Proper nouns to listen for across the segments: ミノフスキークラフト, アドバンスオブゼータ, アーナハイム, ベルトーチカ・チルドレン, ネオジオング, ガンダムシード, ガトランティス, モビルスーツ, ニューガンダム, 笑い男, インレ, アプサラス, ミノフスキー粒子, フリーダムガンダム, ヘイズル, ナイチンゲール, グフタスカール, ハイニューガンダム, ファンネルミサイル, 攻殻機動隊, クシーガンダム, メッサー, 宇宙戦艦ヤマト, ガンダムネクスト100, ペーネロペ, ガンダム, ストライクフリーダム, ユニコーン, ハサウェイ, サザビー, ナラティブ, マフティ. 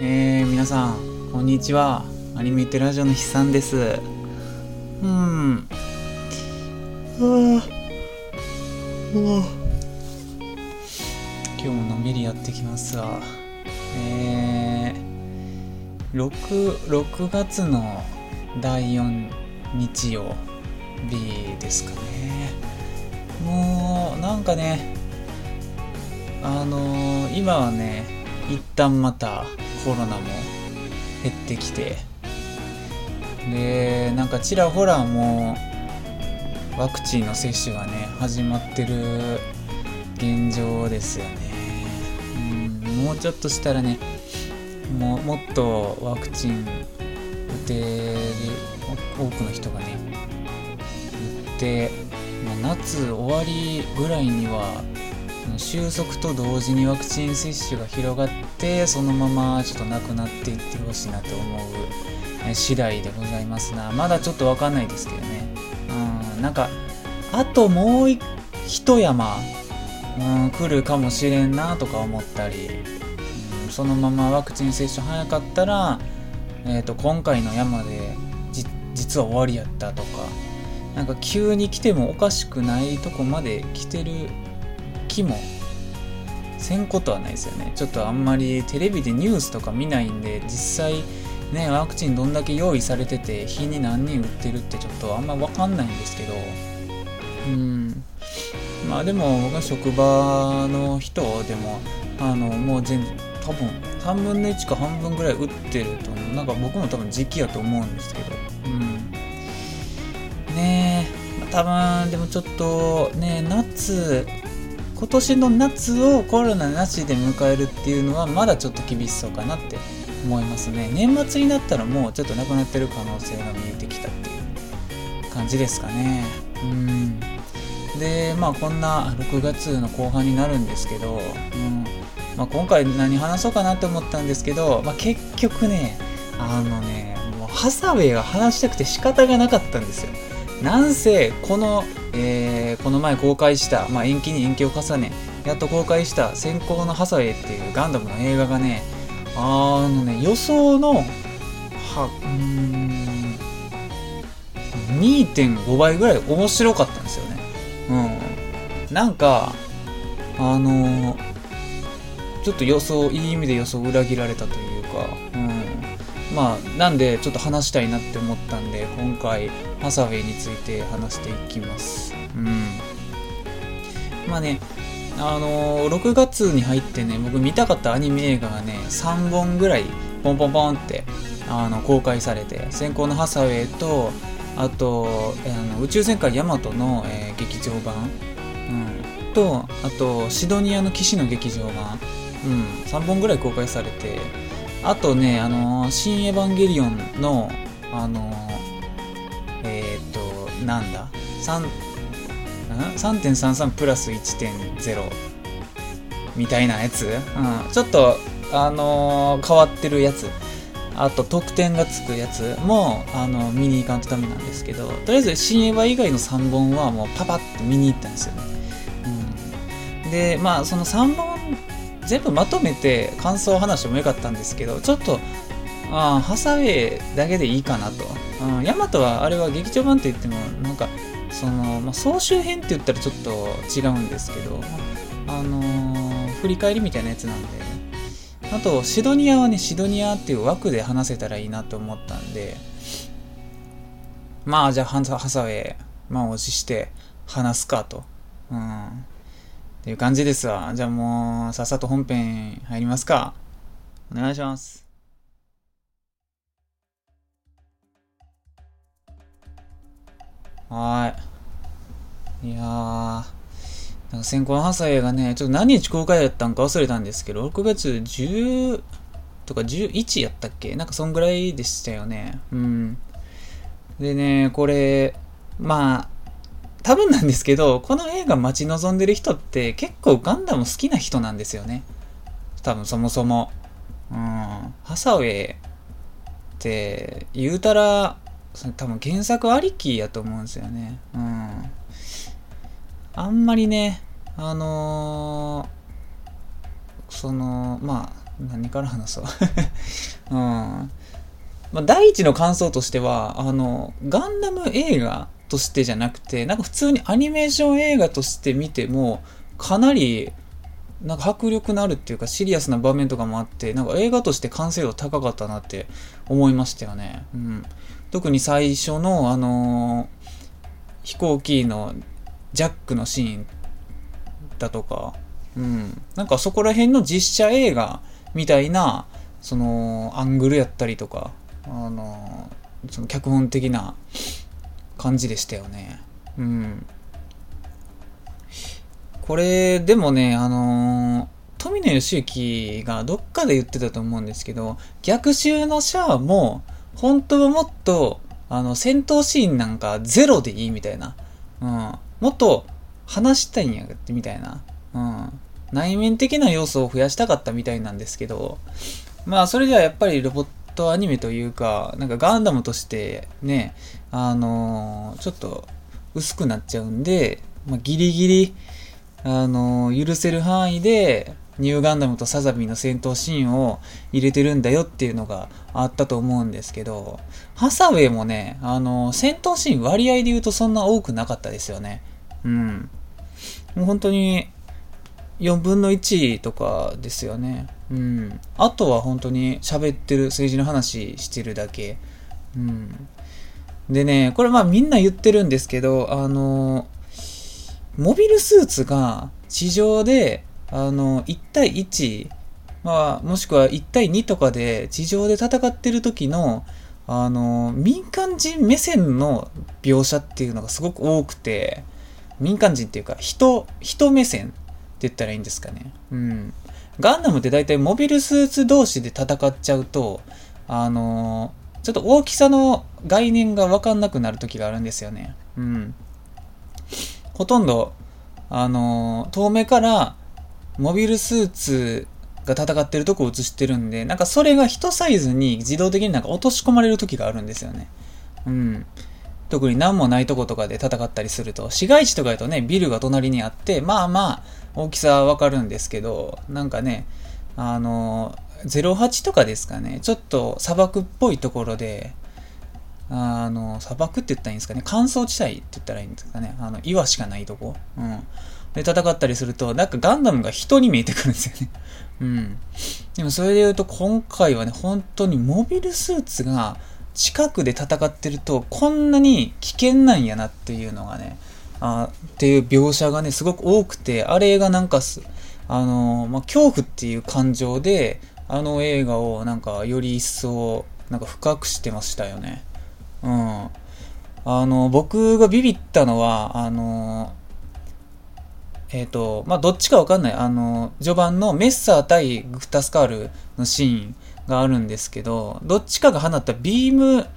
皆さんこんにちは。アニメテラジオのひさんです。今日ものんびりやってきますわ。6月の第4日曜日ですかね。もうなんかね、今はね、一旦またコロナも減ってきて、でなんかちらほらもうワクチンの接種がね始まってる現状ですよね。もうちょっとしたらね、もっとワクチン打てる多くの人がね打って、夏終わりぐらいには収束と同時にワクチン接種が広がって、そのままちょっとなくなっていってほしいなと思う次第でございますな。まだちょっとわかんないですけどね。なんかあともう一山来るかもしれんなとか思ったり、そのままワクチン接種早かったら、今回の山で実は終わりやったとか、なんか急に来てもおかしくないとこまで来てる気もせんことはないですよね。ちょっとあんまりテレビでニュースとか見ないんで、実際ねワクチンどんだけ用意されてて日に何人打ってるってちょっとあんま分かんないんですけど、でも僕は職場の人でももう多分3分の1か半分ぐらい打ってると思う。なんか僕も多分時期やと思うんですけど、多分でもちょっとね、今年の夏をコロナなしで迎えるっていうのはまだちょっと厳しそうかなって思いますね。年末になったらもうちょっとなくなってる可能性が見えてきたっていう感じですかね。でこんな6月の後半になるんですけど、今回何話そうかなって思ったんですけど、結局ねもうハサウェイが話したくて仕方がなかったんですよ。なんせこの前公開した、延期に延期を重ねやっと公開した閃光のハサウェイっていうガンダムの映画がね、予想の 2.5 倍ぐらい面白かったんですよね。なんかちょっといい意味で予想裏切られたというか、なんでちょっと話したいなって思ったんで、今回ハサウェイについて話していきます。6月に入ってね、僕見たかったアニメ映画がね3本ぐらいポンポンポンって公開されて、閃光のハサウェイとあと宇宙戦艦ヤマトの、劇場版、とあとシドニアの騎士の劇場版、3本ぐらい公開されて、あとね、新エヴァンゲリオンの、3.33 プラス 1.0 みたいなやつ、ちょっと、変わってるやつ、あと得点がつくやつも、見に行かんとダメなんですけど、とりあえず新エヴァ以外の3本はもうパパッと見に行ったんですよね。で、その3本、全部まとめて感想を話してもよかったんですけど、ちょっとハサウェイだけでいいかなと。ヤマトはあれは劇場版って言ってもなんか総集編って言ったらちょっと違うんですけど、振り返りみたいなやつなんで、あとシドニアはねシドニアっていう枠で話せたらいいなと思ったんで、じゃあハサウェイ推しして話すかと。っていう感じですわ。じゃあもうさっさと本編入りますか。お願いします。いやー、なんか閃光のハサウェイがねちょっと何日公開だったんか忘れたんですけど、6月10とか11やったっけ、なんかそんぐらいでしたよね。でね、これ多分なんですけど、この映画待ち望んでる人って結構ガンダム好きな人なんですよね。多分そもそも、ハサウェイって言うたら多分原作ありきやと思うんですよね。あんまりね、何から話そううん、まあ、第一の感想としては、ガンダム映画としてじゃなくて、なんか普通にアニメーション映画として見ても、かなりなんか迫力のあるっていうか、シリアスな場面とかもあって、なんか映画として完成度高かったなって思いましたよね。うん、特に最初の飛行機のジャックのシーンだとか、なんかそこら辺の実写映画みたいなそのアングルやったりとか、その脚本的な感じでしたよね。これでもね、富野由悠季がどっかで言ってたと思うんですけど、逆襲のシャアも本当はもっと戦闘シーンなんかゼロでいいみたいな、もっと話したいんやってみたいな、内面的な要素を増やしたかったみたいなんですけど、まあそれじゃやっぱりロボットアニメというか、なんかガンダムとしてね、ちょっと薄くなっちゃうんで、まあ、ギリギリ許せる範囲でニューガンダムとサザビーの戦闘シーンを入れてるんだよっていうのがあったと思うんですけど、ハサウェイもね、戦闘シーン割合で言うとそんな多くなかったですよね。もう本当に4分の1とかですよね。あとは本当に喋ってる、政治の話してるだけ。でね、これまあみんな言ってるんですけど、モビルスーツが地上で1対1、まあ、もしくは1対2とかで地上で戦ってる時の民間人目線の描写っていうのがすごく多くて、民間人っていうか人目線って言ったらいいんですかね。ガンダムって大体モビルスーツ同士で戦っちゃうとちょっと大きさの概念が分かんなくなる時があるんですよね。ほとんど遠目からモビルスーツが戦ってるとこを映してるんで、なんかそれが1サイズに自動的になんか落とし込まれる時があるんですよね。特に何もないとことかで戦ったりすると、市街地とかだとね、ビルが隣にあって、まあまあ大きさはわかるんですけど、なんかね、08とかですかね、ちょっと砂漠っぽいところで、砂漠って言ったらいいんですかね、乾燥地帯って言ったらいいんですかね、岩しかないとこ、で戦ったりすると、なんかガンダムが人に見えてくるんですよね。でもそれで言うと、今回はね、本当にモビルスーツが近くで戦ってるとこんなに危険なんやなっていうのがね、っていう描写がねすごく多くて、あれがなんかまあ、恐怖っていう感情で映画をなんかより一層なんか深くしてましたよね。僕がビビったのはまあ、どっちかわかんない、序盤のメッサー対グタスカールのシーンがあるんですけど、どっちかが放ったビーム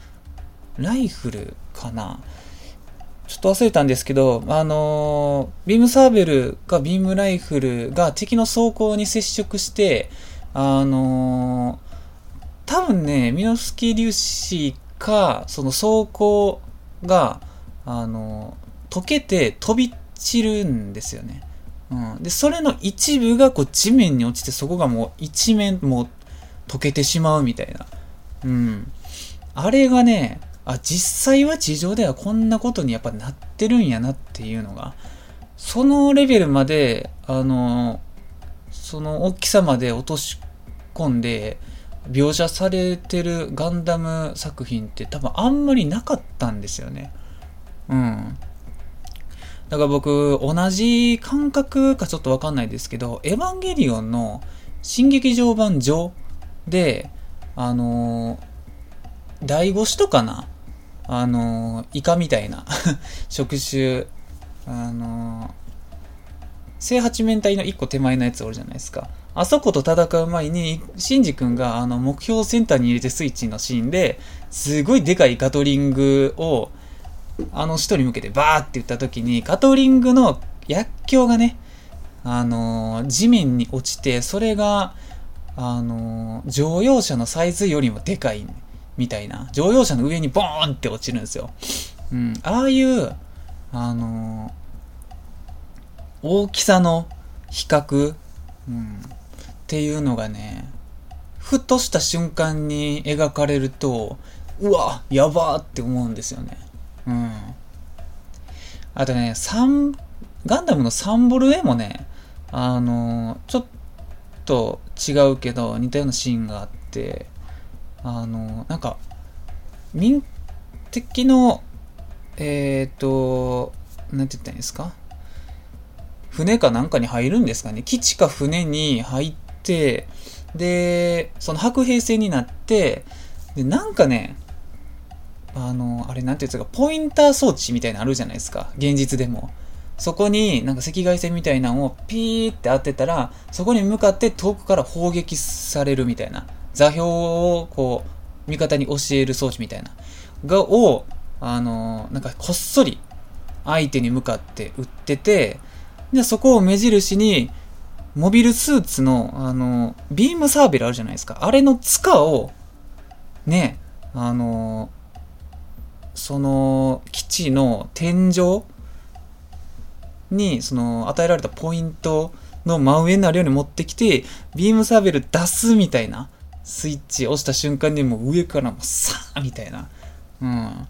ライフルかな、ちょっと忘れたんですけど、ビームサーベルかビームライフルが敵の装甲に接触して、多分ね、ミノフスキー粒子かその装甲が溶けて飛び散るんですよね。でそれの一部がこう地面に落ちて、そこがもう一面もう溶けてしまうみたいな、あれがね、実際は地上ではこんなことにやっぱなってるんやなっていうのが、そのレベルまでその大きさまで落とし込んで描写されてるガンダム作品って多分あんまりなかったんですよね。だから僕、同じ感覚かちょっと分かんないですけど、エヴァンゲリオンの新劇場版上で第5使徒かな、イカみたいな触手、正八面体の1個手前のやつおるじゃないですか。あそこと戦う前にシンジ君が目標センターに入れてスイッチのシーンで、すごいでかいガトリングを人に向けてバーって言った時に、ガトリングの薬莢がね、地面に落ちて、それが乗用車のサイズよりもでかいみたいな、乗用車の上にボーンって落ちるんですよ。ああいう大きさの比較、っていうのがね、ふとした瞬間に描かれると、うわやばーって思うんですよね。うん。あとね、ガンダムのサンブルへもね、ちょっと違うけど似たようなシーンがあって、なんか民敵のなんて言ったらいいんですか、船かなんかに入るんですかね、基地か船に入って、でその白兵戦になって、でなんかね、あれなんていうんですか、ポインター装置みたいなのあるじゃないですか、現実でも。そこになんか赤外線みたいなのをピーって当てたら、そこに向かって遠くから砲撃されるみたいな、座標をこう味方に教える装置みたいなを、なんかこっそり相手に向かって撃ってて、でそこを目印にモビルスーツのビームサーベルあるじゃないですか、あれの束をね、その基地の天井にその与えられたポイントの真上になるように持ってきて、ビームサーベル出すみたいなスイッチ押した瞬間にもう上からもうさーみたいな、うん、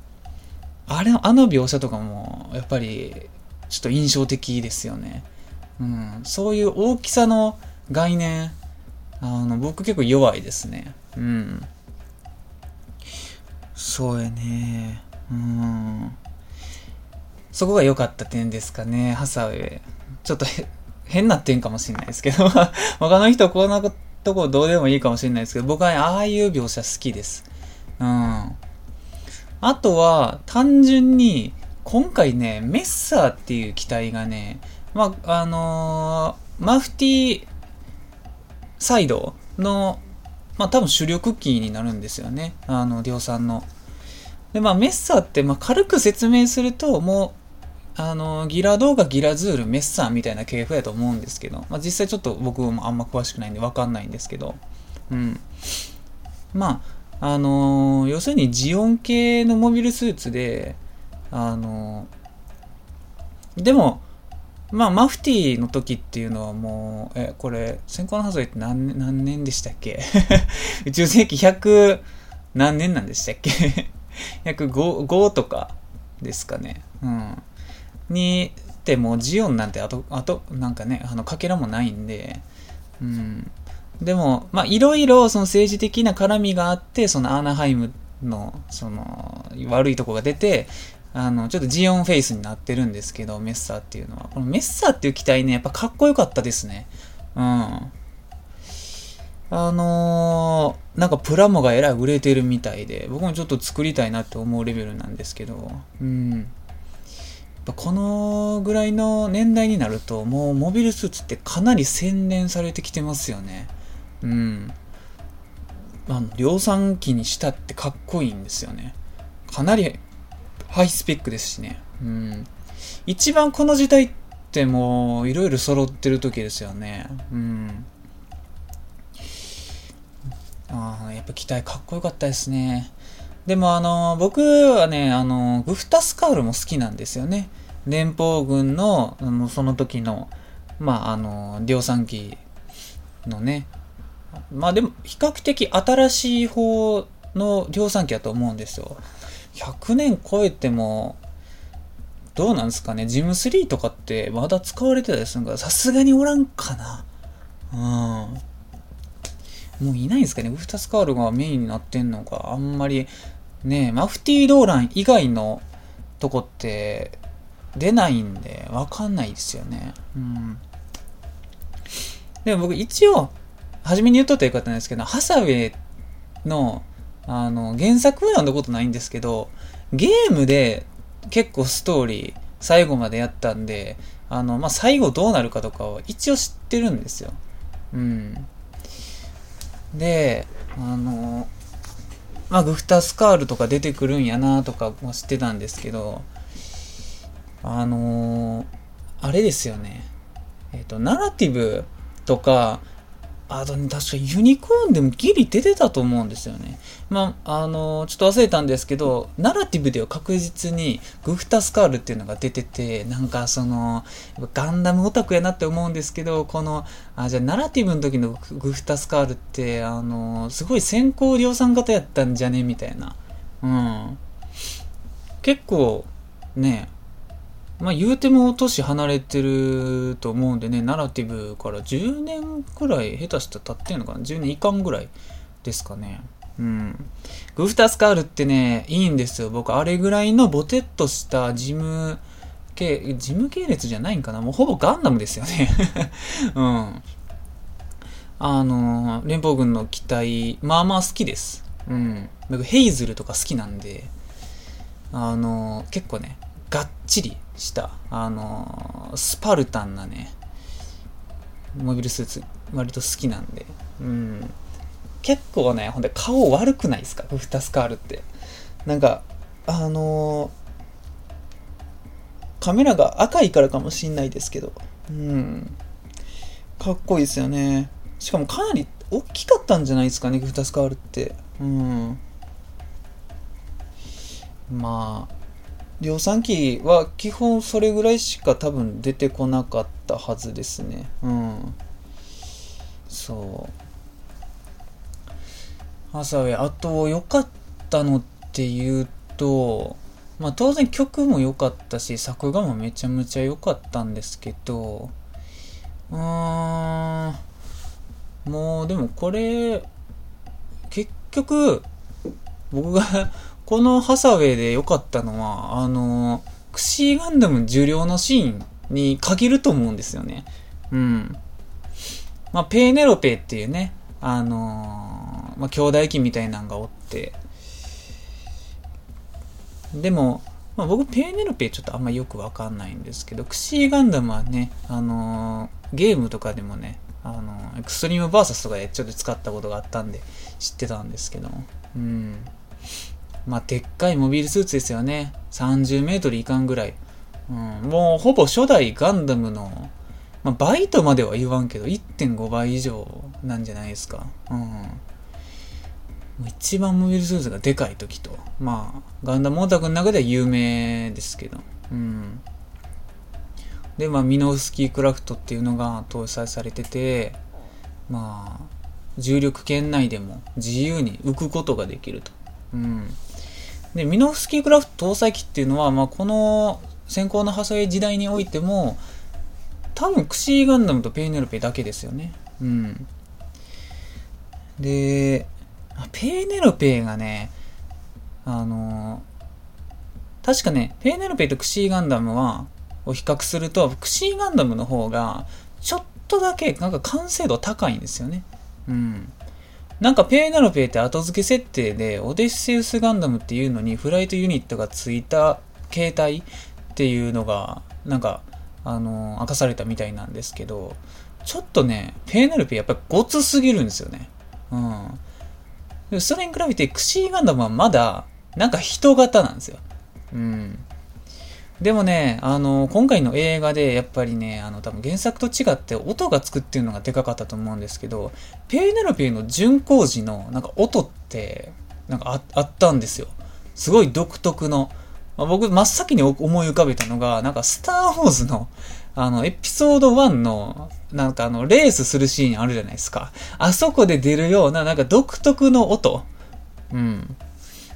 あの描写とかもやっぱりちょっと印象的ですよね。うん、そういう大きさの概念、僕結構弱いですね。うん。そうやね。うん。そこが良かった点ですかね、ハサウェイ。ちょっと変な点かもしれないですけど、他の人はこんなとこどうでもいいかもしれないですけど、僕は、ね、ああいう描写好きです。うん。あとは、単純に、今回ね、メッサーっていう機体がね、マフティサイドの、多分主力機になるんですよね。量産の。で、メッサーって、軽く説明すると、もう、ギラドーガ、ギラズール、メッサーみたいな系譜やと思うんですけど、実際ちょっと僕もあんま詳しくないんで分かんないんですけど、うん。要するにジオン系のモビルスーツで、でも、マフティの時っていうのはもう、これ、先行のハサウェイって何年でしたっけ宇宙世紀100何年なんでしたっけ105とかですかね。うん。に、でもジオンなんてあと、なんかね、かけらもないんで、うん。でも、いろいろその政治的な絡みがあって、そのアーナハイムの、その、悪いとこが出て、ちょっとジオンフェイスになってるんですけど、メッサーっていうのは。このメッサーっていう機体ね、やっぱかっこよかったですね。うん。なんかプラモがえらい売れてるみたいで、僕もちょっと作りたいなって思うレベルなんですけど、うん。やっぱこのぐらいの年代になると、もうモビルスーツってかなり洗練されてきてますよね。うん。量産機にしたってかっこいいんですよね。かなり、ハイスペックですしね。うん。一番この時代ってもういろいろ揃ってる時ですよね。うん。やっぱ機体かっこよかったですね。でも僕はね、グフタスカウルも好きなんですよね。連邦軍の、その時の、量産機のね。でも比較的新しい方の量産機だと思うんですよ。100年超えても、どうなんですかね。ジム3とかってまだ使われてたりするのか、さすがにおらんかな。うん。もういないんですかね。グフタスカールがメインになってんのか。あんまり、ね、マフティー動乱以外のとこって出ないんで、わかんないですよね。うん。でも僕一応、初めに言っとったらよかったんですけど、ハサウェイの、原作は読んだことないんですけど、ゲームで結構ストーリー最後までやったんで、最後どうなるかとかは一応知ってるんですよ。うん。で、グフタスカールとか出てくるんやなとかも知ってたんですけど、あれですよね。ナラティブとか、あとね、確かユニコーンでもギリ出てたと思うんですよね。まあ、ちょっと忘れたんですけど、ナラティブでは確実にグフタスカールっていうのが出てて、なんかその、ガンダムオタクやなって思うんですけど、この、じゃあナラティブの時のグフタスカールって、すごい先行量産型やったんじゃねみたいな。うん。結構、ね、まあ言うても年離れてると思うんでね、ナラティブから10年くらい、下手したら経ってんのかな、10年いかんぐらいですかね。うん。グフタスカールってね、いいんですよ。僕、あれぐらいのボテッとしたジム系列じゃないんかな、もうほぼガンダムですよね。うん。連邦軍の機体、まあまあ好きです。うん。僕、ヘイズルとか好きなんで、結構ね、がっちりした、スパルタンなね、モビルスーツ、割と好きなんで、うん。結構ね、ほんで顔悪くないですか、グフタスカールって。なんか、カメラが赤いからかもしんないですけど、うん。かっこいいですよね。しかもかなり大きかったんじゃないですかね、グフタスカールって。うん。まあ、量産機は基本それぐらいしか多分出てこなかったはずですね。うん。そう。ハサウェイ、あと良かったのっていうと、まあ当然曲も良かったし、作画もめちゃめちゃ良かったんですけど、もうでもこれ、結局、僕が、このハサウェイで良かったのは、クシーガンダム受領のシーンに限ると思うんですよね。うん。まあ、ペーネロペっていうね、まあ、兄弟機みたいなのがおって。でも、まあ、僕、ペーネロペちょっとあんまよくわかんないんですけど、クシーガンダムはね、ゲームとかでもね、エクストリームバーサスとかでちょっと使ったことがあったんで、知ってたんですけど、うん。まあ、でっかいモビルスーツですよね。30メートルいかんぐらい。うん、もうほぼ初代ガンダムの、まあ、倍とまでは言わんけど、1.5 倍以上なんじゃないですか。うん。一番モビルスーツがでかい時と。まあ、ガンダムオタクの中では有名ですけど。うん。で、まあ、ミノフスキークラフトっていうのが搭載されてて、まあ、重力圏内でも自由に浮くことができると。うん。で、ミノフスキークラフト搭載機っていうのは、まあ、この先行のハサウェイ時代においても、多分クシーガンダムとペーネロペだけですよね。うん。で、ペーネロペがね、確かね、ペーネロペとクシーガンダムを比較すると、クシーガンダムの方が、ちょっとだけなんか完成度高いんですよね。うん。なんかペーネロペって後付け設定でオデッセウスガンダムっていうのにフライトユニットがついた形態っていうのがなんか明かされたみたいなんですけど、ちょっとねペーネロペやっぱりごつすぎるんですよね。うん。それに比べてクシーガンダムはまだなんか人型なんですよ。うん。でもね今回の映画でやっぱりね多分原作と違って音がつくっていうのがでかかったと思うんですけど、ペーネロペの巡航時のなんか音ってなんか あったんですよ。すごい独特の、まあ、僕真っ先に思い浮かべたのがなんかスターウォーズのエピソード1のなんかレースするシーンあるじゃないですか。あそこで出るようななんか独特の音、うん、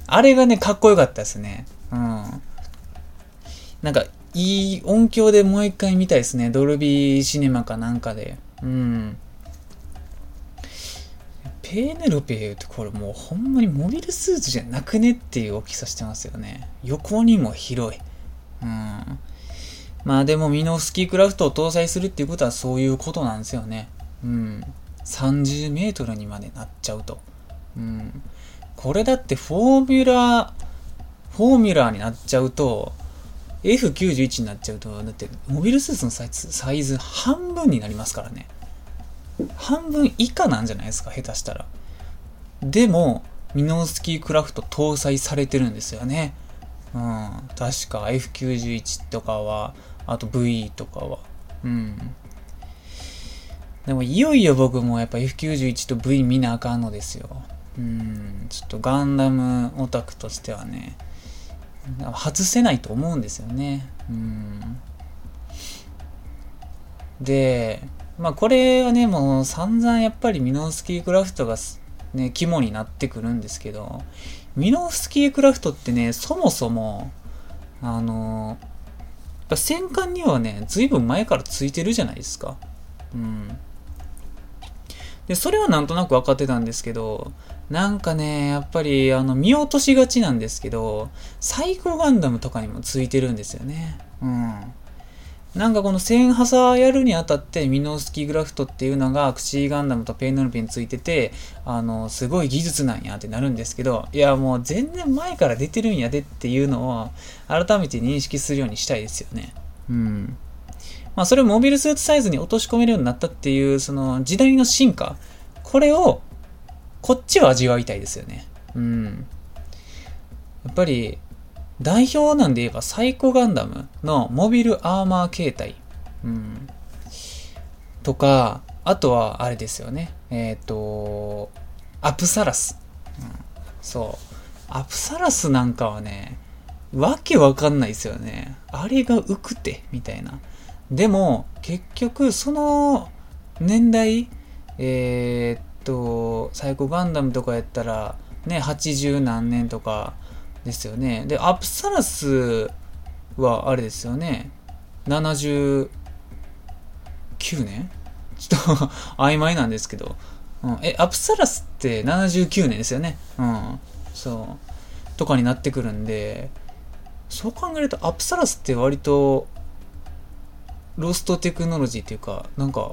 あれがねかっこよかったですね。うん。なんかいい音響でもう一回見たいですね。ドルビーシネマかなんかで。うん。ペーネロペってこれもうほんまにモビルスーツじゃなくねっていう大きさしてますよね。横にも広い。うん。まあでもミノフスキークラフトを搭載するっていうことはそういうことなんですよね。うん。30メートルにまでなっちゃうと。うん。これだってフォーミュラーになっちゃうと、F91 になっちゃうと、だってモビルスーツのサイズ半分になりますからね。半分以下なんじゃないですか、下手したら。でもミノフスキークラフト搭載されてるんですよね。うん、確か F91 とかは、あと VE とかは、うん。でもいよいよ僕もやっぱ F91 と V 見なあかんのですよ。ちょっとガンダムオタクとしてはね、外せないと思うんですよね。で、まあこれはね、もう散々やっぱりミノフスキークラフトがね、肝になってくるんですけど、ミノフスキークラフトってね、そもそも、やっぱ戦艦にはね、ずいぶん前からついてるじゃないですか。で、それはなんとなく分かってたんですけど、なんかね、やっぱり見落としがちなんですけど、サイコガンダムとかにもついてるんですよね。なんかこの戦破さやるにあたってミノフスキークラフトっていうのがアクシーガンダムとペネロペについてて、すごい技術なんやってなるんですけど、いやもう全然前から出てるんやでっていうのを改めて認識するようにしたいですよね。まあそれをモビルスーツサイズに落とし込めるようになったっていうその時代の進化、これをこっちは味わいたいですよね。やっぱり代表なんで言えばサイコガンダムのモビルアーマー形態、とか、あとはあれですよね、アプサラス、アプサラスなんかはね、わけわかんないですよね。あれが浮くてみたいな。でも結局その年代、サイコガンダムとかやったらね、80何年とかですよね。で、アプサラスはあれですよね、79年ちょっと曖昧なんですけど、アプサラスって79年ですよね。とかになってくるんで、そう考えるとアプサラスって割とロストテクノロジーっていうか、なんか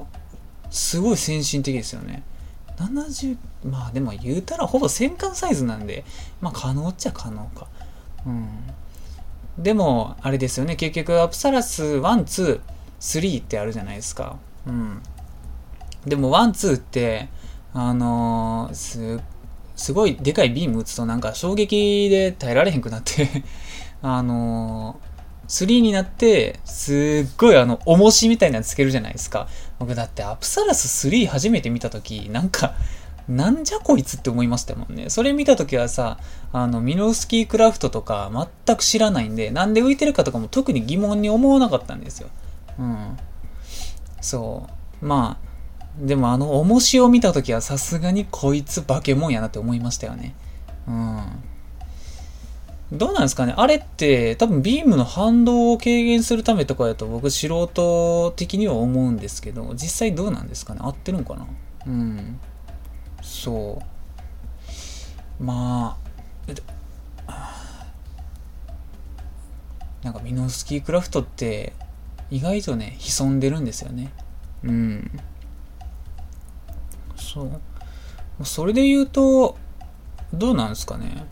すごい先進的ですよね。まあでも言うたらほぼ戦艦サイズなんで、まあ可能っちゃ可能か。でも、あれですよね、結局アプサラス1、2、3ってあるじゃないですか。でも1、2って、すごいでかいビーム打つとなんか衝撃で耐えられへんくなって、3になって、すっごい重しみたいなのつけるじゃないですか。僕だってアプサラス3初めて見たとき、なんか、なんじゃこいつって思いましたもんね。それ見たときはさ、ミノフスキークラフトとか全く知らないんで、なんで浮いてるかとかも特に疑問に思わなかったんですよ。まあ、でも重しを見たときはさすがにこいつ化け物やなって思いましたよね。どうなんですかね、あれって多分ビームの反動を軽減するためとかだと僕素人的には思うんですけど、実際どうなんですかね、合ってるのかな。まあなんかミノフスキークラフトって意外とね潜んでるんですよね。それで言うとどうなんですかね、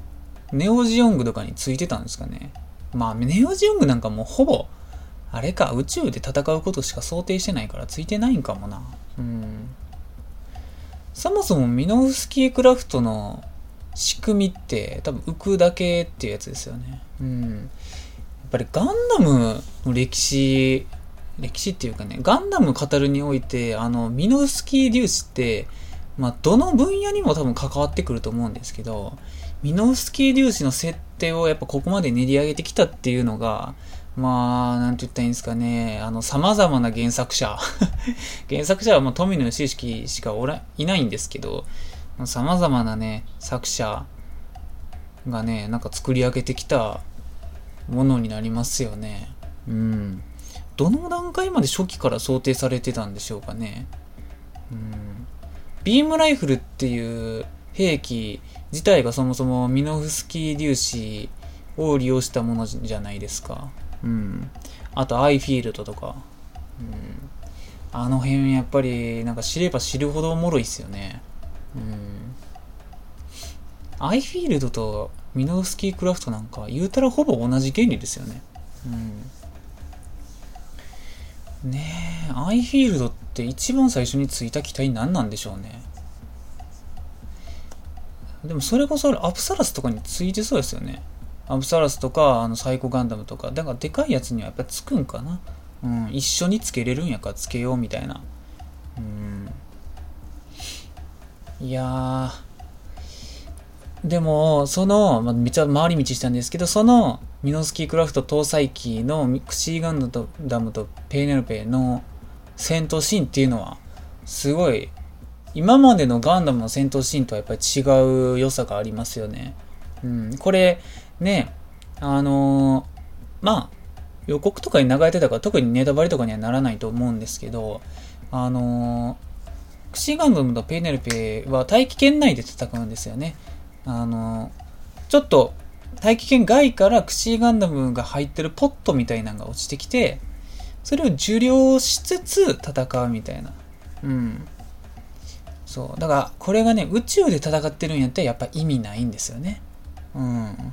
ネオジオングとかについてたんですかね。まあネオジオングなんかもうほぼあれか、宇宙で戦うことしか想定してないからついてないんかもな。そもそもミノフスキークラフトの仕組みって多分浮くだけっていうやつですよね。やっぱりガンダムの歴史っていうかね、ガンダム語るにおいてミノフスキー粒子ってまあどの分野にも多分関わってくると思うんですけど、ミノフスキー粒子の設定をやっぱここまで練り上げてきたっていうのが、まあ、なんて言ったらいいんですかね、様々な原作者。原作者はもう富野義行しかいないんですけど、様々なね、作者がね、なんか作り上げてきたものになりますよね。どの段階まで初期から想定されてたんでしょうかね。ビームライフルっていう兵器自体がそもそもミノフスキー粒子を利用したものじゃないですか。あとアイフィールドとか、あの辺やっぱりなんか知れば知るほどおもろいっすよね。アイフィールドとミノフスキークラフトなんか言うたらほぼ同じ原理ですよね。ねえ、アイフィールドって一番最初についた機体何なんでしょうね。でもそれこそアプサラスとかについてそうですよね。アプサラスとかサイコガンダムとか、だからでかいやつにはやっぱつくんかな。一緒につけれるんやからつけようみたいな。いやー、でもその、回り道したんですけど、そのミノスキークラフト搭載機のクシーガンダムとペーネルペの戦闘シーンっていうのはすごい、今までのガンダムの戦闘シーンとはやっぱり違う良さがありますよね。うん、これね、予告とかに流れてたから特にネタバレとかにはならないと思うんですけど、クシーガンダムとペーネルペは大気圏内で戦うんですよね。ちょっと大気圏外からクシーガンダムが入ってるポットみたいなのが落ちてきて、それを受領しつつ戦うみたいな。うん。そう。だから、これがね、宇宙で戦ってるんやったらやっぱ意味ないんですよね。うん。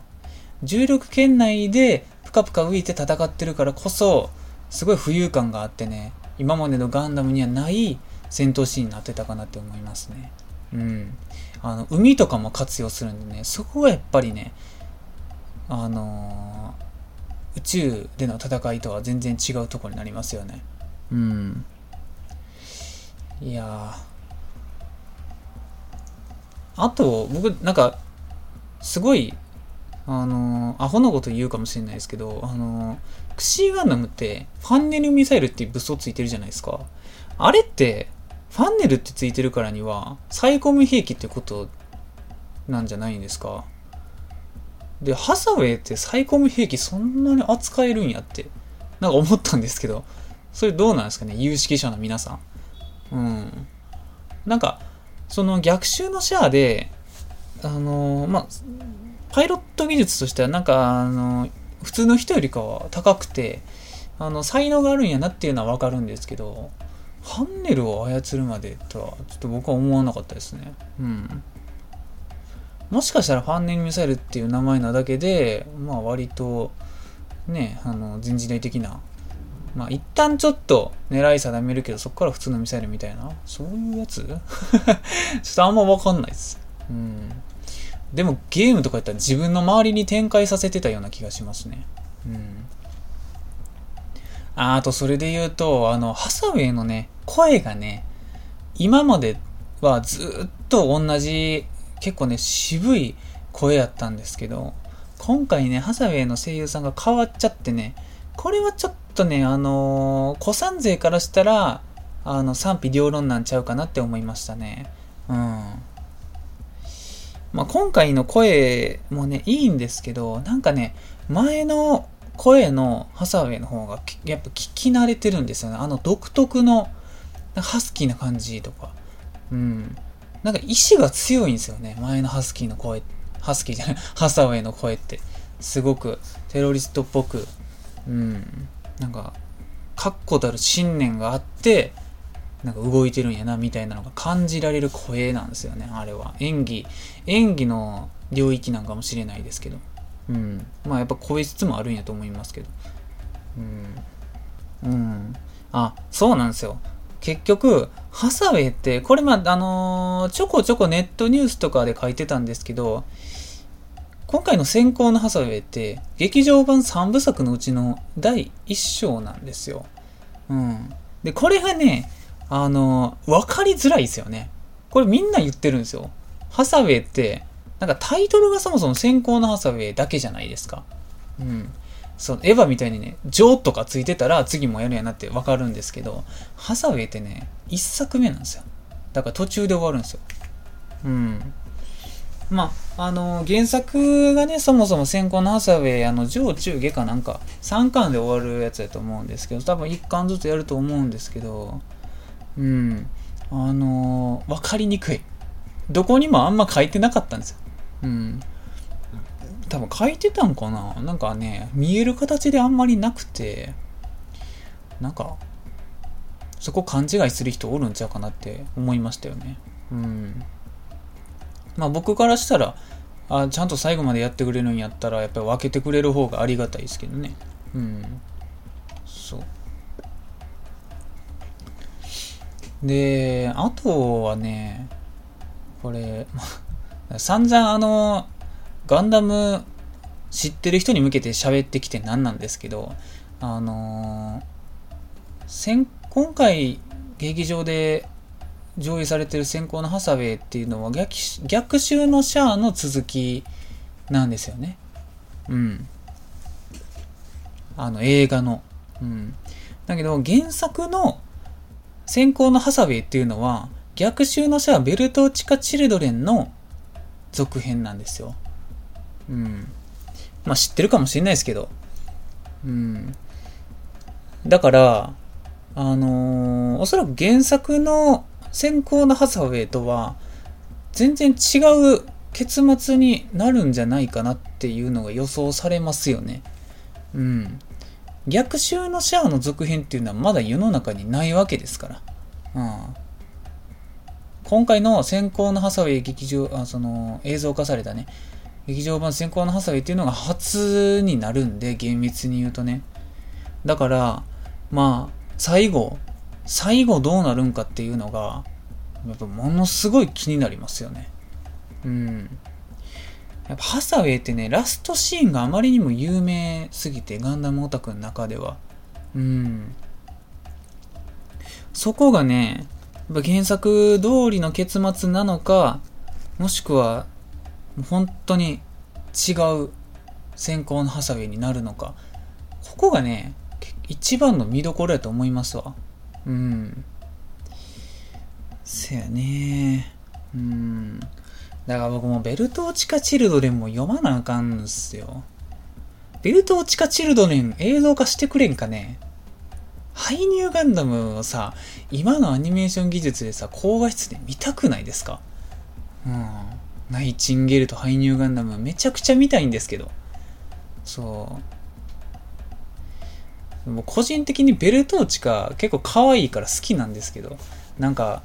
重力圏内でプカプカ浮いて戦ってるからこそ、すごい浮遊感があってね、今までのガンダムにはない戦闘シーンになってたかなって思いますね。うん。海とかも活用するんでね、そこがやっぱりね、宇宙での戦いとは全然違うところになりますよね。うん。いやあと、僕、なんか、すごい、アホなこと言うかもしれないですけど、クシーガンダムって、ファンネルミサイルっていう武装ついてるじゃないですか。あれって、ファンネルってついてるからには、サイコミ兵器ってことなんじゃないんですか。で、ハサウェイってサイコム兵器そんなに扱えるんやって、なんか思ったんですけど、それどうなんですかね、有識者の皆さん。うん。なんか、その逆襲のシェアで、パイロット技術としては、なんか、普通の人よりかは高くて、才能があるんやなっていうのはわかるんですけど、ハンネルを操るまでとは、ちょっと僕は思わなかったですね。うん。もしかしたらファンネルミサイルっていう名前なだけで、割と、ね、全時代的な、一旦ちょっと狙い定めるけど、そこから普通のミサイルみたいな、そういうやつちょっとあんまわかんないです。うん。でもゲームとかやったら自分の周りに展開させてたような気がしますね。うん。あとそれで言うと、ハサウェイのね、声がね、今まではずっと同じ、結構ね、渋い声やったんですけど、今回ね、ハサウェイの声優さんが変わっちゃってね、これはちょっとね、古参勢からしたら、賛否両論なんちゃうかなって思いましたね。うん。今回の声もね、いいんですけど、なんかね、前の声のハサウェイの方が、やっぱ聞き慣れてるんですよね。独特の、ハスキーな感じとか。うん。なんか意志が強いんですよね。前のハサウェイの声って。すごくテロリストっぽく、なんか、確固たる信念があって、なんか動いてるんやな、みたいなのが感じられる声なんですよね、あれは。演技の領域なんかもしれないですけど。うん。やっぱ声質もあるんやと思いますけど。うん。うん。あ、そうなんですよ。結局、ハサウェイって、これちょこちょこネットニュースとかで書いてたんですけど、今回の先行のハサウェイって、劇場版3部作のうちの第1章なんですよ。うん。で、これがね、わかりづらいですよね。これみんな言ってるんですよ。ハサウェイって、なんかタイトルがそもそも先行のハサウェイだけじゃないですか。うん。そう、エヴァみたいにね、ジョーとかついてたら次もやるやなってわかるんですけど、ハサウェイってね、一作目なんですよ。だから途中で終わるんですよ。うん。原作がね、そもそも先行のハサウェイ、上中下かなんか、3巻で終わるやつだと思うんですけど、多分1巻ずつやると思うんですけど、うん。わかりにくい。どこにもあんま書いてなかったんですよ。うん。多分書いてたんかな？なんかね、見える形であんまりなくて、なんか、そこ勘違いする人おるんちゃうかなって思いましたよね。うん。僕からしたら、ちゃんと最後までやってくれるんやったら、やっぱり分けてくれる方がありがたいですけどね。うん。そう。で、あとはね、これ、散々ガンダム知ってる人に向けて喋ってきて何なんですけど、今回劇場で上映されてる先行のハサウェイっていうのは 逆襲のシャアの続きなんですよね。うん。映画の。うん。だけど原作の先行のハサウェイっていうのは逆襲のシャアベルトーチカ・チルドレンの続編なんですよ。うん。まあ知ってるかもしれないですけど。うん。だから、おそらく原作の先行のハサウェイとは全然違う結末になるんじゃないかなっていうのが予想されますよね。うん。逆襲のシャアの続編っていうのはまだ世の中にないわけですから。うん。今回の先行のハサウェイ劇場、映像化されたね、劇場版先行のハサウェイっていうのが初になるんで、厳密に言うとね。だから、まあ、最後どうなるんかっていうのがやっぱものすごい気になりますよね。うん。やっぱハサウェイってね、ラストシーンがあまりにも有名すぎて、ガンダムオタクの中では。うん。そこがね、やっぱ原作通りの結末なのか、もしくは本当に違う先行のハサウェイになるのか。ここがね、一番の見どころやと思いますわ。うん。せやね。うん。だから僕もベルトーチカ・チルドレンも読まなあかんんすよ。ベルトーチカ・チルドレン映像化してくれんかね。ハイニューガンダムをさ、今のアニメーション技術でさ、高画質で見たくないですか？うん。ナイチンゲールとハイニューガンダムめちゃくちゃ見たいんですけど。そう。もう個人的にベルトーチカ結構可愛いから好きなんですけど、なんか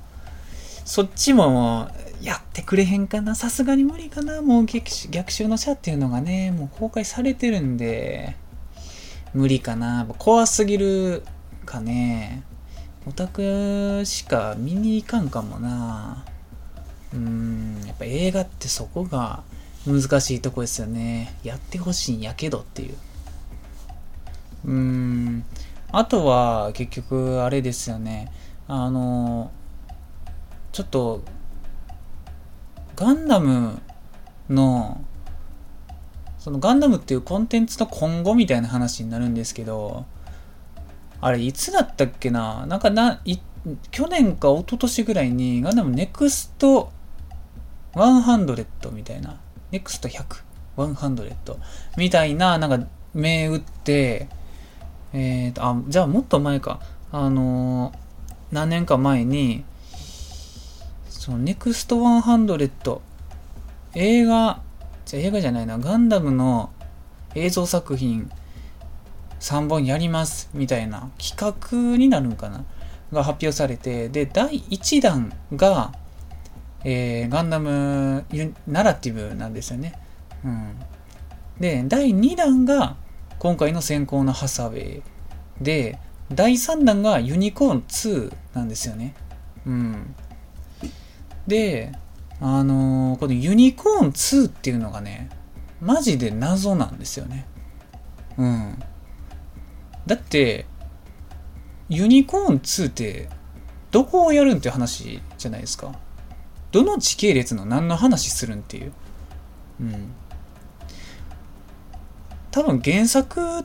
そっちもやってくれへんかな、さすがに無理かな。もう逆襲のシャアっていうのがね、もう公開されてるんで無理かな、怖すぎるかね、オタクしか見に行かんかもな。やっぱ映画ってそこが難しいとこですよね。やってほしいんやけどっていう。あとは結局あれですよね、ちょっとガンダムのガンダムっていうコンテンツの今後みたいな話になるんですけど、あれいつだったっけな、去年か一昨年ぐらいにガンダムネクスト100みたいな、ネクスト100みたいな、なんか銘打って、じゃあもっと前か、何年か前にそのネクスト100映画じゃないなガンダムの映像作品3本やりますみたいな企画になるんかなが発表されて、で第1弾が、ガンダムナラティブなんですよね。うん、で第2弾が今回の先行のハサウェイで、第3弾がユニコーン2なんですよね。うん。で、このユニコーン2っていうのがね、マジで謎なんですよね。うん。だって、ユニコーン2ってどこをやるんって話じゃないですか。どの時系列の何の話するんっていう。うん。多分原作っ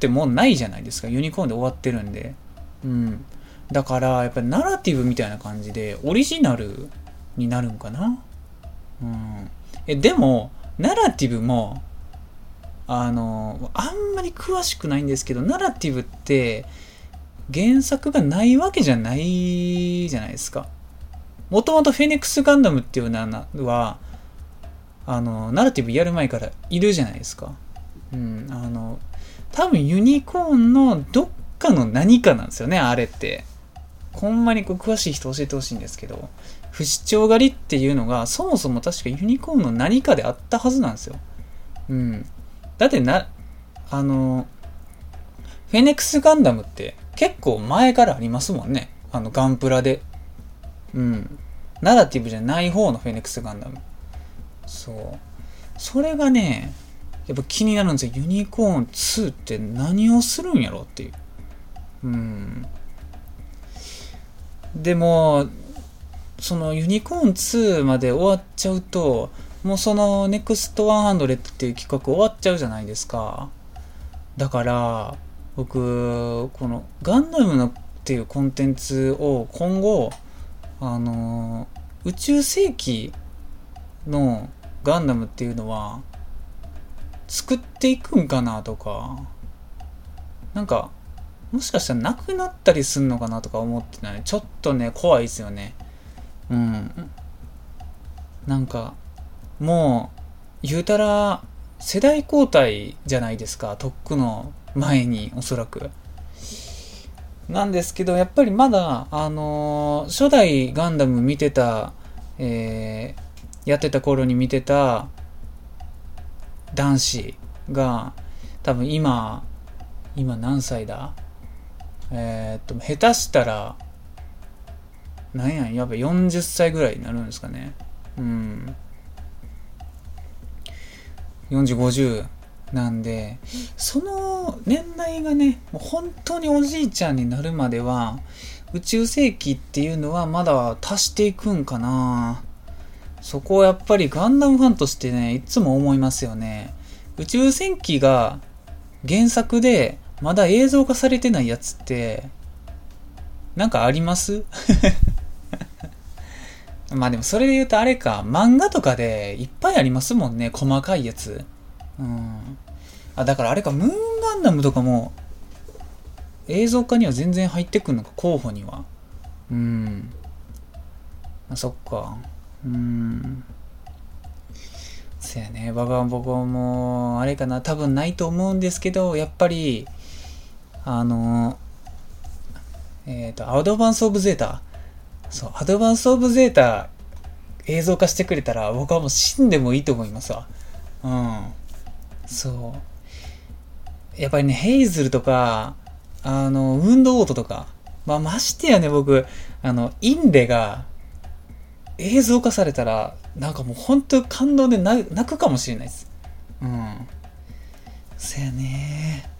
てもうないじゃないですか。ユニコーンで終わってるんで。うん。だから、やっぱりナラティブみたいな感じで、オリジナルになるんかな。うん。でも、ナラティブも、あんまり詳しくないんですけど、ナラティブって、原作がないわけじゃないじゃないですか。もともとフェニックスガンダムっていうのは、ナラティブやる前からいるじゃないですか。うん、多分ユニコーンのどっかの何かなんですよね、あれって。ほんまに詳しい人教えてほしいんですけど、不死鳥狩りっていうのがそもそも確かユニコーンの何かであったはずなんですよ。うん。だってフェネックスガンダムって結構前からありますもんね。ガンプラで。うん。ナラティブじゃない方のフェネックスガンダム。そう。それがね、やっぱ気になるんですよ。ユニコーン2って何をするんやろっていう。でも、そのユニコーン2まで終わっちゃうと、もうそのネクスト100っていう企画終わっちゃうじゃないですか。だから僕このガンダムのっていうコンテンツを今後宇宙世紀のガンダムっていうのは作っていくんかなとか、なんかもしかしたらなくなったりすんのかなとか思ってない。ちょっとね怖いですよね。うん。なんかもう言うたら世代交代じゃないですか。とっくの前におそらく。なんですけど、やっぱりまだ初代ガンダム見てた、やってた頃に見てた男子が多分今何歳だ？下手したらやっぱ40歳ぐらいになるんですかね。うん。40、50なんで、その年代がね、もう本当におじいちゃんになるまでは、宇宙世紀っていうのはまだ足していくんかな。そこをやっぱりガンダムファンとしてね、いつも思いますよね。宇宙戦記が原作でまだ映像化されてないやつって、なんかありますまあでもそれで言うとあれか、漫画とかでいっぱいありますもんね、細かいやつ。うん。あ、だからあれか、ムーンガンダムとかも映像化には全然入ってくるのか、候補には。うん。あ、そっか。そやね、僕もあれかな、多分ないと思うんですけど、やっぱりアドバンスオブゼータ、そうアドバンスオブゼータ映像化してくれたら僕はもう死んでもいいと思いますわ。うん、そうやっぱりね、ヘイズルとかウンドオートとか、まあ、ましてやね、僕インレが映像化されたらなんかもう本当感動で泣くかもしれないです。うん。そやね。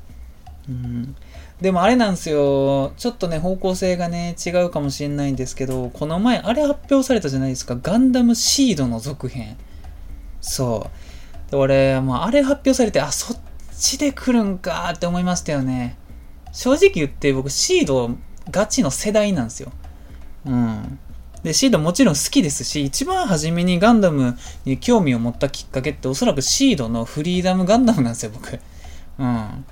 うん。でもあれなんですよ。ちょっとね方向性がね違うかもしれないんですけど、この前あれ発表されたじゃないですか。ガンダムシードの続編。そう。で俺あれ発表されて、あ、そっちで来るんかって思いましたよね。正直言って僕シードガチの世代なんですよ。うん。でシードもちろん好きですし、一番初めにガンダムに興味を持ったきっかけっておそらくシードのフリーダムガンダムなんですよ、僕。うん。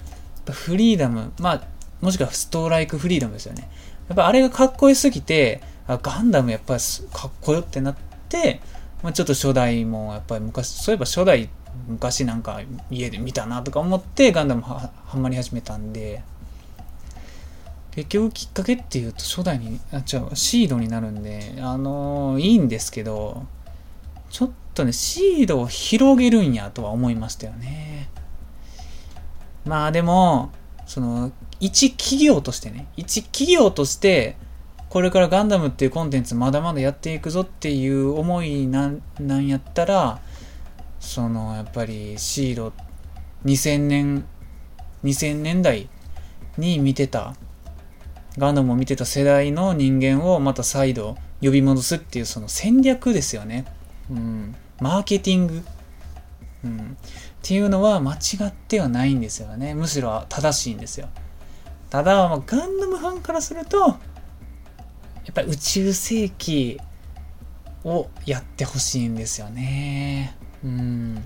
フリーダム、もしくはストライクフリーダムですよね。やっぱあれがかっこよすぎて、ガンダムやっぱりかっこよってなって、ちょっと初代もやっぱり昔、そういえば初代昔なんか家で見たなとか思ってガンダムはまり始めたんで、結局きっかけっていうと初代にシードになるんで、いいんですけど、ちょっとねシードを広げるんやとは思いましたよね。まあでもその一企業としてこれからガンダムっていうコンテンツまだまだやっていくぞっていう思いなんやったら、そのやっぱりシード2000年代に見てたガンダムを見てた世代の人間をまた再度呼び戻すっていうその戦略ですよね。うん。マーケティング。うん。っていうのは間違ってはないんですよね。むしろ正しいんですよ。ただ、ガンダムファンからすると、やっぱり宇宙世紀をやってほしいんですよね。うん。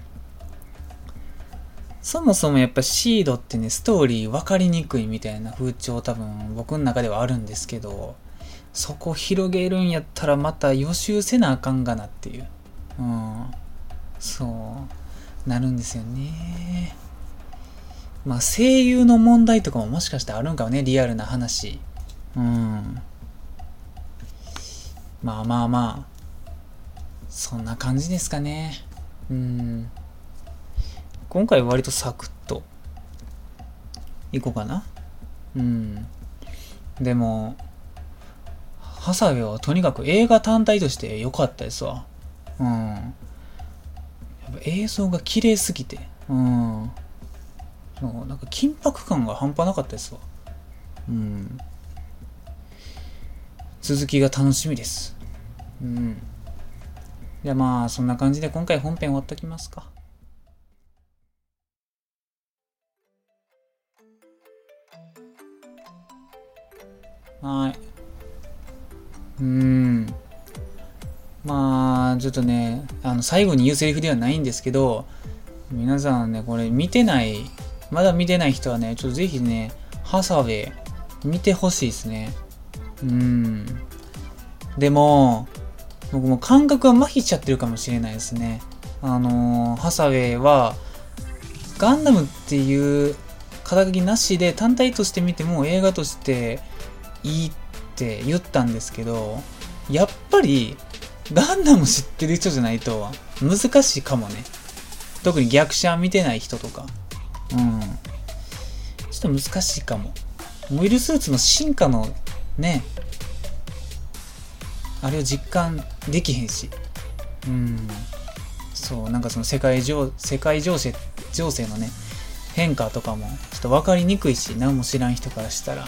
そもそもやっぱシードってね、ストーリー分かりにくいみたいな風潮多分僕の中ではあるんですけど、そこ広げるんやったらまた予習せなあかんがなっていう。うん。そう。なるんですよね。声優の問題とかももしかしてあるんかもね、リアルな話。うん。そんな感じですかね。うん。今回割とサクッといこうかな。うん。でも、ハサウェイはとにかく映画単体として良かったですわ。うん。やっぱ映像が綺麗すぎて。うん。そう、なんか緊迫感が半端なかったですわ。うん。続きが楽しみです。うん。じゃあまあそんな感じで今回本編終わっときますか。はい。まあちょっとね、最後に言うセリフではないんですけど、皆さんね、これ見てない、まだ見てない人はね、ちょっとぜひね、ハサウェイ見てほしいですね。でも、僕も感覚は麻痺しちゃってるかもしれないですね。ハサウェイは、ガンダムっていう肩書きなしで単体として見ても映画としていいって言ったんですけど、やっぱりガンダム知ってる人じゃないと難しいかもね。特に逆者見てない人とか。ちょっと難しいかも。モビルスーツの進化のね、あれを実感できへんし。そう、なんかその世界情勢のね、変化とかもちょっと分かりにくいし、何も知らん人からしたら。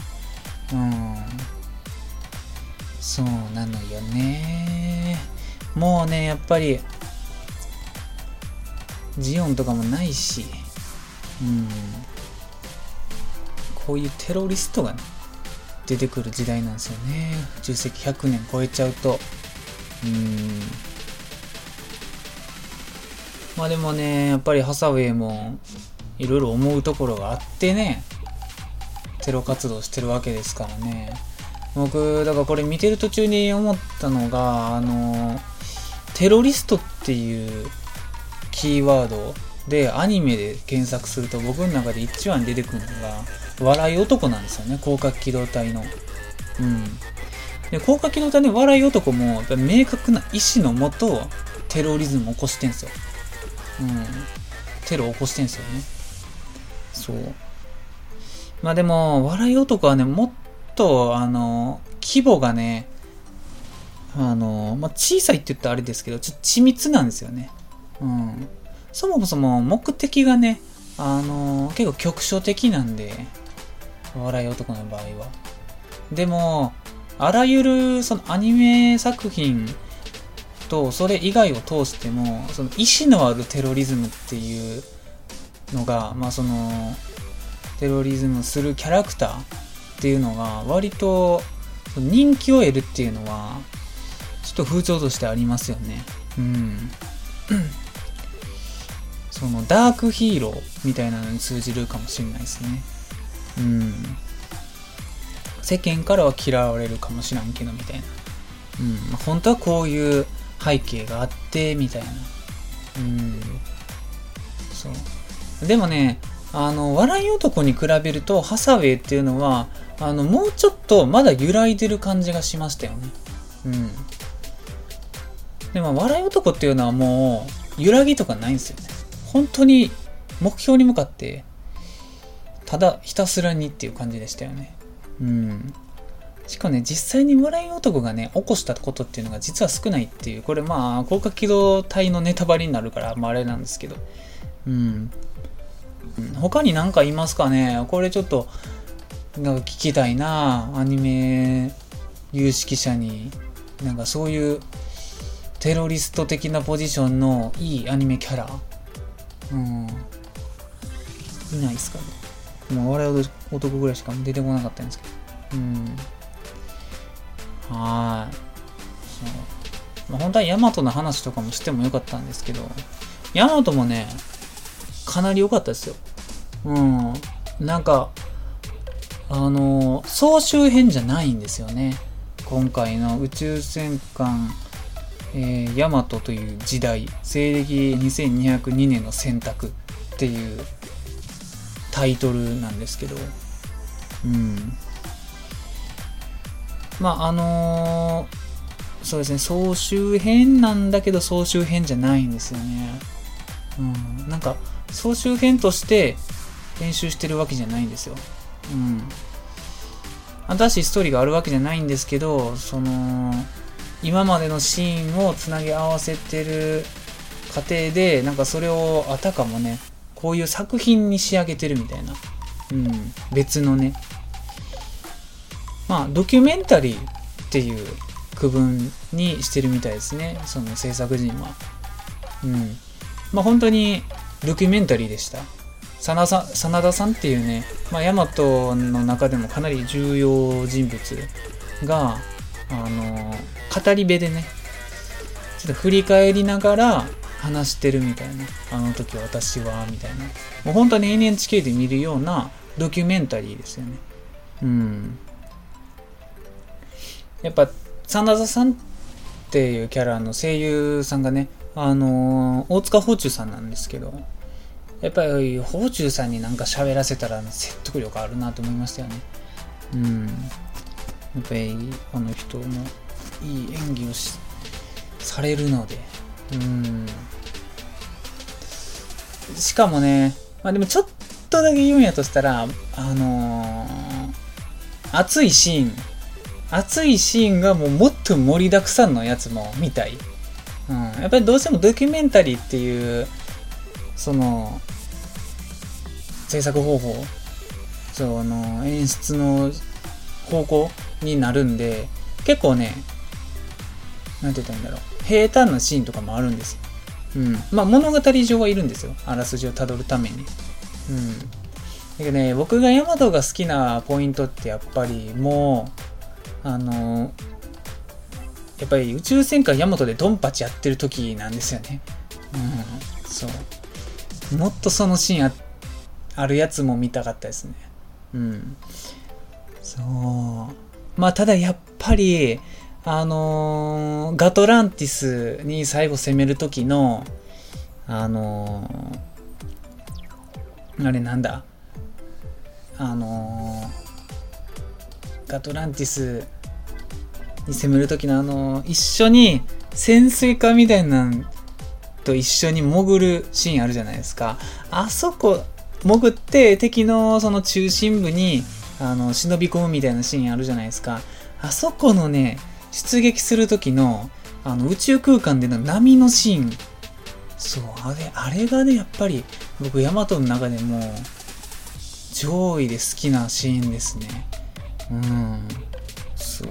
そうなのよね。もうね、やっぱりジオンとかもないし、こういうテロリストが、ね、出てくる時代なんですよね。重責100年超えちゃうと。まあでもね、やっぱりハサウェイもいろいろ思うところがあってね、テロ活動してるわけですからね。僕だからこれ見てる途中に思ったのが、テロリストっていうキーワードでアニメで検索すると僕の中で一番出てくるのが笑い男なんですよね。攻殻機動隊の。で、攻殻機動隊の笑い男も明確な意志のもとテロリズムを起こしてんすよ。テロを起こしてんすよね。そう。まあでも笑い男はね、もっと規模がね、まあ、小さいって言ったらあれですけど、ちょっと緻密なんですよね。そもそも目的がね、結構局所的なんで、笑い男の場合は。でもあらゆるそのアニメ作品とそれ以外を通しても、その意志のあるテロリズムっていうのが、まあそのテロリズムするキャラクターっていうのが割と人気を得るっていうのはちょっと風潮としてありますよね。そのダークヒーローみたいなのに通じるかもしれないですね。世間からは嫌われるかもしらんけどみたいな。本当はこういう背景があってみたいな。そう。でもね、笑い男に比べるとハサウェイっていうのはもうちょっとまだ揺らいでる感じがしましたよね。でも笑い男っていうのはもう揺らぎとかないんですよね。本当に目標に向かってただひたすらにっていう感じでしたよね。しかもね、実際に笑い男がね起こしたことっていうのが実は少ないっていう、これまあ攻殻機動隊のネタバレになるからまああれなんですけど。他に何かいますかね。これちょっとなんか聞きたいな、アニメ有識者に。なんかそういうテロリスト的なポジションのいいアニメキャラ、いないですかね。もう笑い男ぐらいしか出てこなかったんですけど。そう、まあ、本当はヤマトの話とかもしてもよかったんですけど、ヤマトもねかなり良かったですよ。なんか総集編じゃないんですよね。今回の宇宙戦艦、ヤマトという時代、西暦2202年の選択っていうタイトルなんですけど、まあそうですね、総集編なんだけど総集編じゃないんですよね。なんか総集編として編集してるわけじゃないんですよ。新しいストーリーがあるわけじゃないんですけど、その今までのシーンをつなぎ合わせてる過程で、なんかそれをあたかもねこういう作品に仕上げてるみたいな、別のね、まあドキュメンタリーっていう区分にしてるみたいですね、その制作陣は。うん。まあ本当にドキュメンタリーでした。真田さんっていうね、まあ、大和の中でもかなり重要人物が、語り部でね、ちょっと振り返りながら話してるみたいな、あの時私は、みたいな。もう本当に NHK で見るようなドキュメンタリーですよね。うん。やっぱ、真田さんっていうキャラの声優さんがね、大塚芳忠さんなんですけど、やっぱり芳忠さんになんか喋らせたら説得力あるなと思いましたよね。うん。やっぱりあの人もいい演技をされるので、うん。しかもね、まあでもちょっとだけ言うんやとしたら、熱いシーンがもっと盛りだくさんのやつも見たい。うん。やっぱりどうしてもドキュメンタリーっていうその制作方法、その演出の方向になるんで、結構ね、なんて言ったらいいんだろう、平坦なシーンとかもあるんですよ。うん。まあ物語上はいるんですよ、あらすじをたどるために。うん。だけどね、僕がヤマトが好きなポイントってやっぱりもうやっぱり宇宙戦艦ヤマトでドンパチやってる時なんですよね。うん、そう。もっとそのシーンあるやつも見たかったですね。うん。そう。まあ、ただやっぱり、ガトランティスに最後攻める時の、あれなんだ。ガトランティスに攻める時の一緒に潜水艦みたいなと一緒に潜るシーンあるじゃないですか。あそこ潜って敵のその中心部に忍び込むみたいなシーンあるじゃないですか。あそこのね、出撃する時の宇宙空間での波のシーン、そう、あれがね、やっぱり僕ヤマトの中でも上位で好きなシーンですね。うん、そう。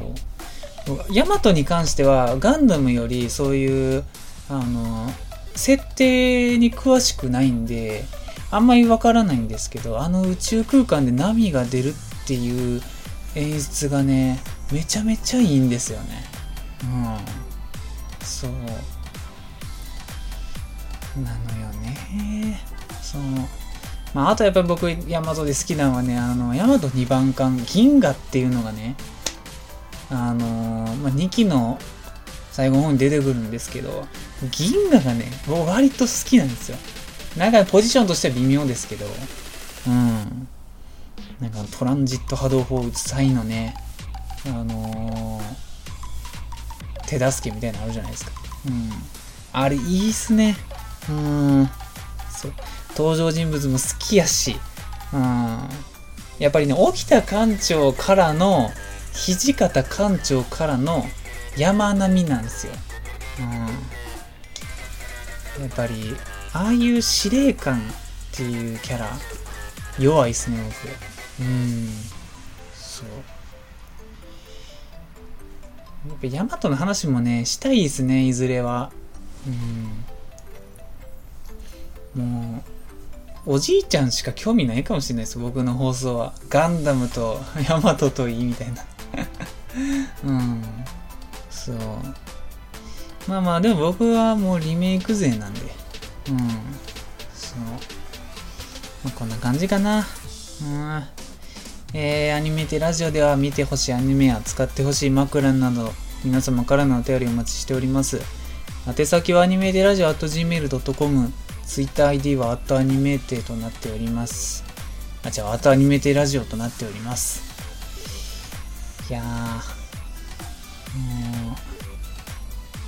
ヤマトに関してはガンダムよりそういう設定に詳しくないんであんまりわからないんですけど、宇宙空間で波が出るっていう演出がね、めちゃめちゃいいんですよね。うん、そうなのよね。そう、まあ、あとやっぱり僕ヤマトで好きなのはね、ヤマト2番艦銀河っていうのがね、まあ、2期の最後の方に出てくるんですけど、銀河がね、割と好きなんですよ。なんかポジションとしては微妙ですけど、うん。なんかトランジット波動砲撃つ際のね、手助けみたいなのあるじゃないですか。うん。あれいいっすね。うん。そう。登場人物も好きやし、うん。やっぱりね、沖田艦長からの、土方艦長からの山並みなんですよ。うん、やっぱりああいう司令官っていうキャラ弱いですね、僕。うん、そう。やっぱヤマトの話もね、したいですね、いずれは。うん、もうおじいちゃんしか興味ないかもしれないです、僕の放送は。ガンダムとヤマトといいみたいな。うん。そう。まあまあ、でも僕はもうリメイク勢なんで。うん。そう。まあ、こんな感じかな。うん。アニメテラジオでは見てほしいアニメや使ってほしい枕など、皆様からのお便りお待ちしております。宛先はアニメテラジオ@gmail.com、TwitterID は@アニメテとなっております。あ、じゃあ、@アニメテラジオとなっております。いやー。も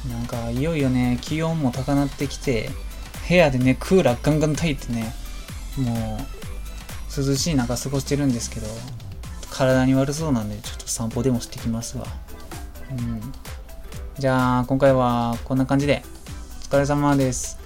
うなんかいよいよね、気温も高なってきて、部屋でねクーラーガンガン焚いてね、もう涼しい中過ごしてるんですけど、体に悪そうなんでちょっと散歩でもしてきますわ。うん。じゃあ今回はこんな感じでお疲れ様です。